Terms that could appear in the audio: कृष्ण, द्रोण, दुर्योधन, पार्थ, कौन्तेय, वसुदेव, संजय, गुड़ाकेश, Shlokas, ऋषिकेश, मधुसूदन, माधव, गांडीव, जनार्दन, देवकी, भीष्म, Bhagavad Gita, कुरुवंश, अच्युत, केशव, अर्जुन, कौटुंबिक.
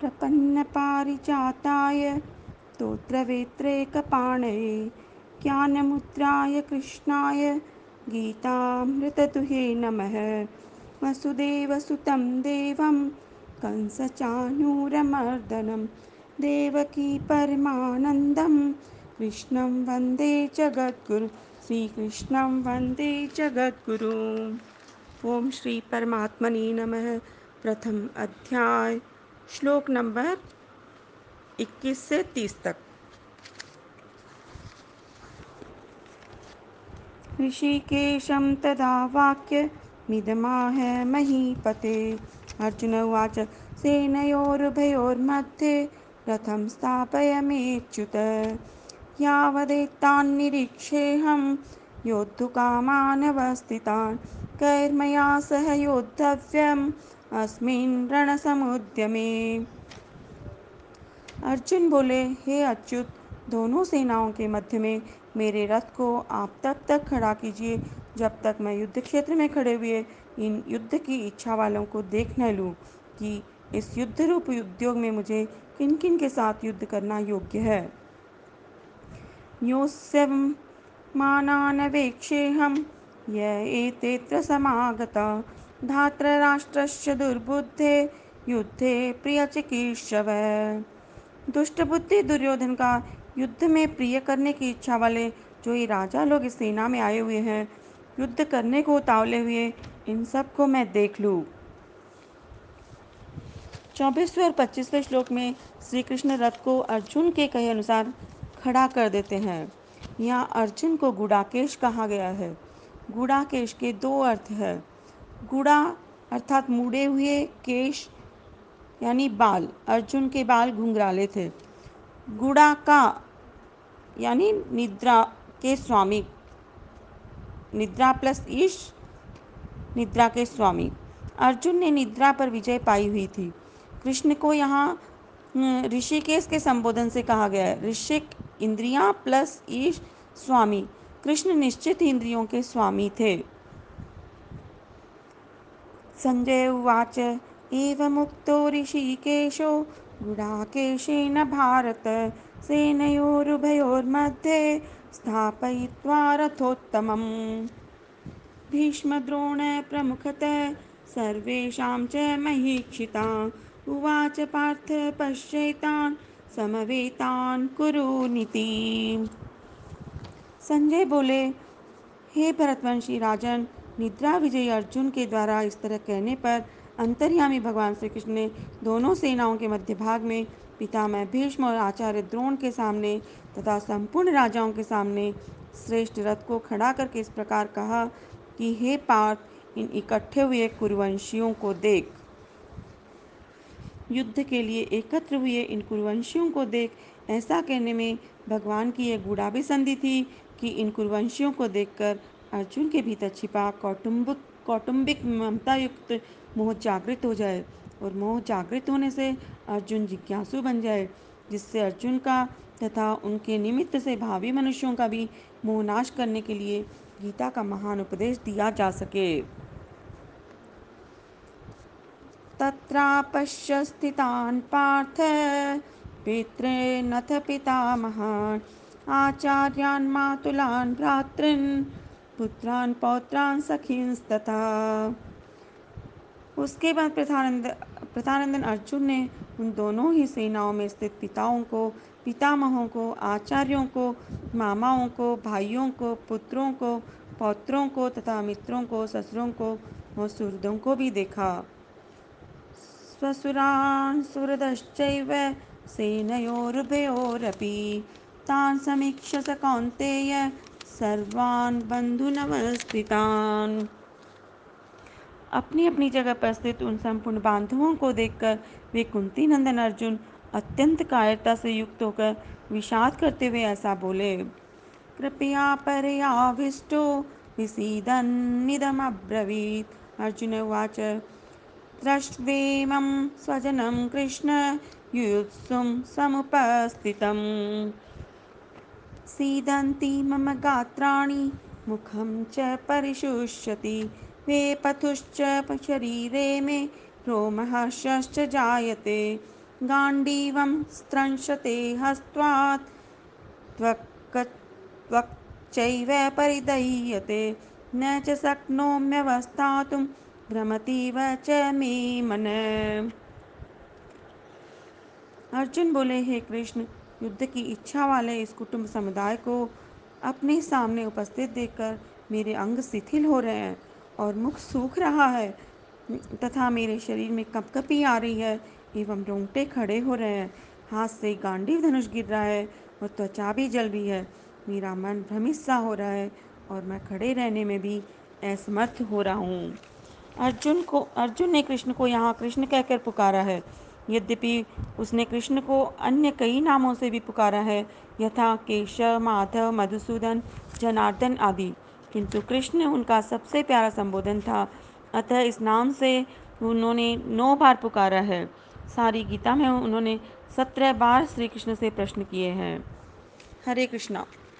प्रपन्न पारिजाताय तोत्रवेत्रे कपाणये ज्ञानमुद्राय कृष्णाय गीतामृतदुहे नमः। वसुदेवसुतं देवं कंसचाणूरमर्दनं देवकी परमानन्दं कृष्णं वन्दे जगद्गुरुं। श्रीकृष्णं वन्दे जगद्गुरुं। ओम श्री परमात्मने नमः। प्रथम अध्याय श्लोक नंबर 21 से 30 तक। ऋषिकेशं तदा वाक्य मिदमाह महीपते। अर्जुन उवाच सेनयोरुभयोर्मध्ये रथं स्थापयमेच्युत। यावदेतान् निरीक्षेऽहं योद्धुकामानवस्थितान् कैर्मया सह योद्धव्यम् अस्मिन् रणसमुद्यमे। अर्जुन बोले, हे अच्युत, दोनों सेनाओं के मध्य में मेरे रथ को आप तब तक खड़ा कीजिए जब तक मैं युद्ध क्षेत्र में खड़े हुए इन युद्ध की इच्छा वालों को देख न लूँ कि इस युद्ध रूप उद्योग में मुझे किन किन के साथ युद्ध करना योग्य है। योस्यं मानानवेक्षेऽहं य एतेऽत्र समागता। धात्रराष्ट्रस्य दुर्बुद्धे युद्धे प्रियचिकीर्षवः। दुष्टबुद्धि दुर्योधन का युद्ध में प्रिय करने की इच्छा वाले जो ये राजा लोग इस सेना में आए हुए हैं, युद्ध करने को उतावले हुए, इन सब को मैं देख लूँ। 24वें और 25वें श्लोक में श्री कृष्ण रथ को अर्जुन के कहे अनुसार खड़ा कर देते हैं। यहाँ अर्जुन को गुड़ाकेश कहा गया है। गुड़ाकेश के दो अर्थ है। गुड़ा अर्थात मुड़े हुए, केश यानी बाल। अर्जुन के बाल घुंघराले थे। गुड़ा का यानी निद्रा के स्वामी, निद्रा प्लस ईश निद्रा के स्वामी। अर्जुन ने निद्रा पर विजय पाई हुई थी। कृष्ण को यहाँ ऋषिकेश के संबोधन से कहा गया है। ऋषिक इंद्रियां प्लस ईश स्वामी। कृष्ण निश्चित इंद्रियों के स्वामी थे। संजय उवाच एवमुक्तो ऋषिकेशो गुड़ाकेशेन भारत। सेनयोरुभयोर्मध्ये स्थापयित्वा रथोत्तमं। भीष्म द्रोण प्रमुखतः सर्वेषां च महीक्षितान्। उवाच पार्थ पश्येतान् समवेतान् कुरुनीति। संजय बोले, हे भरतवंशी राजन, निद्रा विजयी अर्जुन के द्वारा इस तरह कहने पर अंतर्यामी भगवान श्री कृष्ण ने दोनों सेनाओं के मध्य भाग में पितामह भीष्म और आचार्य द्रोण के सामने तथा संपूर्ण राजाओं के सामने श्रेष्ठ रथ को खड़ा करके इस प्रकार कहा कि हे पार्थ, इन इकट्ठे हुए कुरुवंशियों को देख। युद्ध के लिए एकत्र हुए इन कुरुवंशियों को देख। ऐसा कहने में भगवान की यह गूढ़ाभिसंधि थी कि इन कुरुवंशियों को देखकर अर्जुन के भीतर छिपा कौटुंबिक ममता युक्त मोह जागृत हो जाए और मोह जागृत होने से अर्जुन जिज्ञासु बन जाए, जिससे अर्जुन का तथा उनके निमित्त से भावी मनुष्यों का भी मोहनाश करने के लिए गीता का महान उपदेश दिया जा सके। तत्रापश्य स्थितान् पार्थ पितृनथ पितामहान्। आचार्यान् मातुलान् भ्रातृन् पुत्रान् पौत्रान् सखींस्तथा। उसके बाद प्रथानंदन अर्जुन ने उन दोनों ही सेनाओं में स्थित पिताओं को, पितामहों को, आचार्यों को, मामाओं को, भाइयों को, पुत्रों को, पौत्रों को तथा मित्रों को, ससुरों को और सुहृदों को भी देखा। स्वसुरान् सुहृदश्चैव सेनयोरुभयोरपि। तान् समीक्ष्य स कौन्तेय सर्वान् बंधुनवस्थितान्। अपनी अपनी जगह पर स्थित उन संपूर्ण बांधवों को देखकर वे कुंती नंदन अर्जुन अत्यंत कायरता से युक्त होकर विषाद करते हुए ऐसा बोले। कृपया परयाविष्टो विसीदन् निदमब्रवीत्। अर्जुन उवाच दृष्ट्वेमं स्वजनं कृष्ण युयुत्सुं समुपस्थितम्। सीदन्ति मम गात्राणि मुखं च परिशुष्यति। वे पथुश्च शरीरे मे रोमहर्षश्च जायते। गांडीवं स्त्रंशते हस्त्वात् त्वक्चैव परिदह्यते न च शक्नोम्यवस्थातुं भ्रमतीव च मे मनः। अर्जुन बोले, हे कृष्ण, युद्ध की इच्छा वाले इस कुटुंब समुदाय को अपने सामने उपस्थित देखकर मेरे अंग शिथिल हो रहे हैं और मुख सूख रहा है तथा मेरे शरीर में कंपकंपी आ रही है एवं रोंगटे खड़े हो रहे हैं। हाथ से गांडीव धनुष गिर रहा है और त्वचा भी जल रही है। मेरा मन भ्रमित सा हो रहा है और मैं खड़े रहने में भी असमर्थ हो रहा हूँ। अर्जुन ने कृष्ण को यहाँ कृष्ण कहकर पुकारा है। यद्यपि उसने कृष्ण को अन्य कई नामों से भी पुकारा है, यथा केशव, माधव, मधुसूदन, जनार्दन आदि, किंतु कृष्ण उनका सबसे प्यारा संबोधन था, अतः इस नाम से उन्होंने 9 बार पुकारा है। सारी गीता में उन्होंने 17 बार श्री कृष्ण से प्रश्न किए हैं। हरे कृष्णा।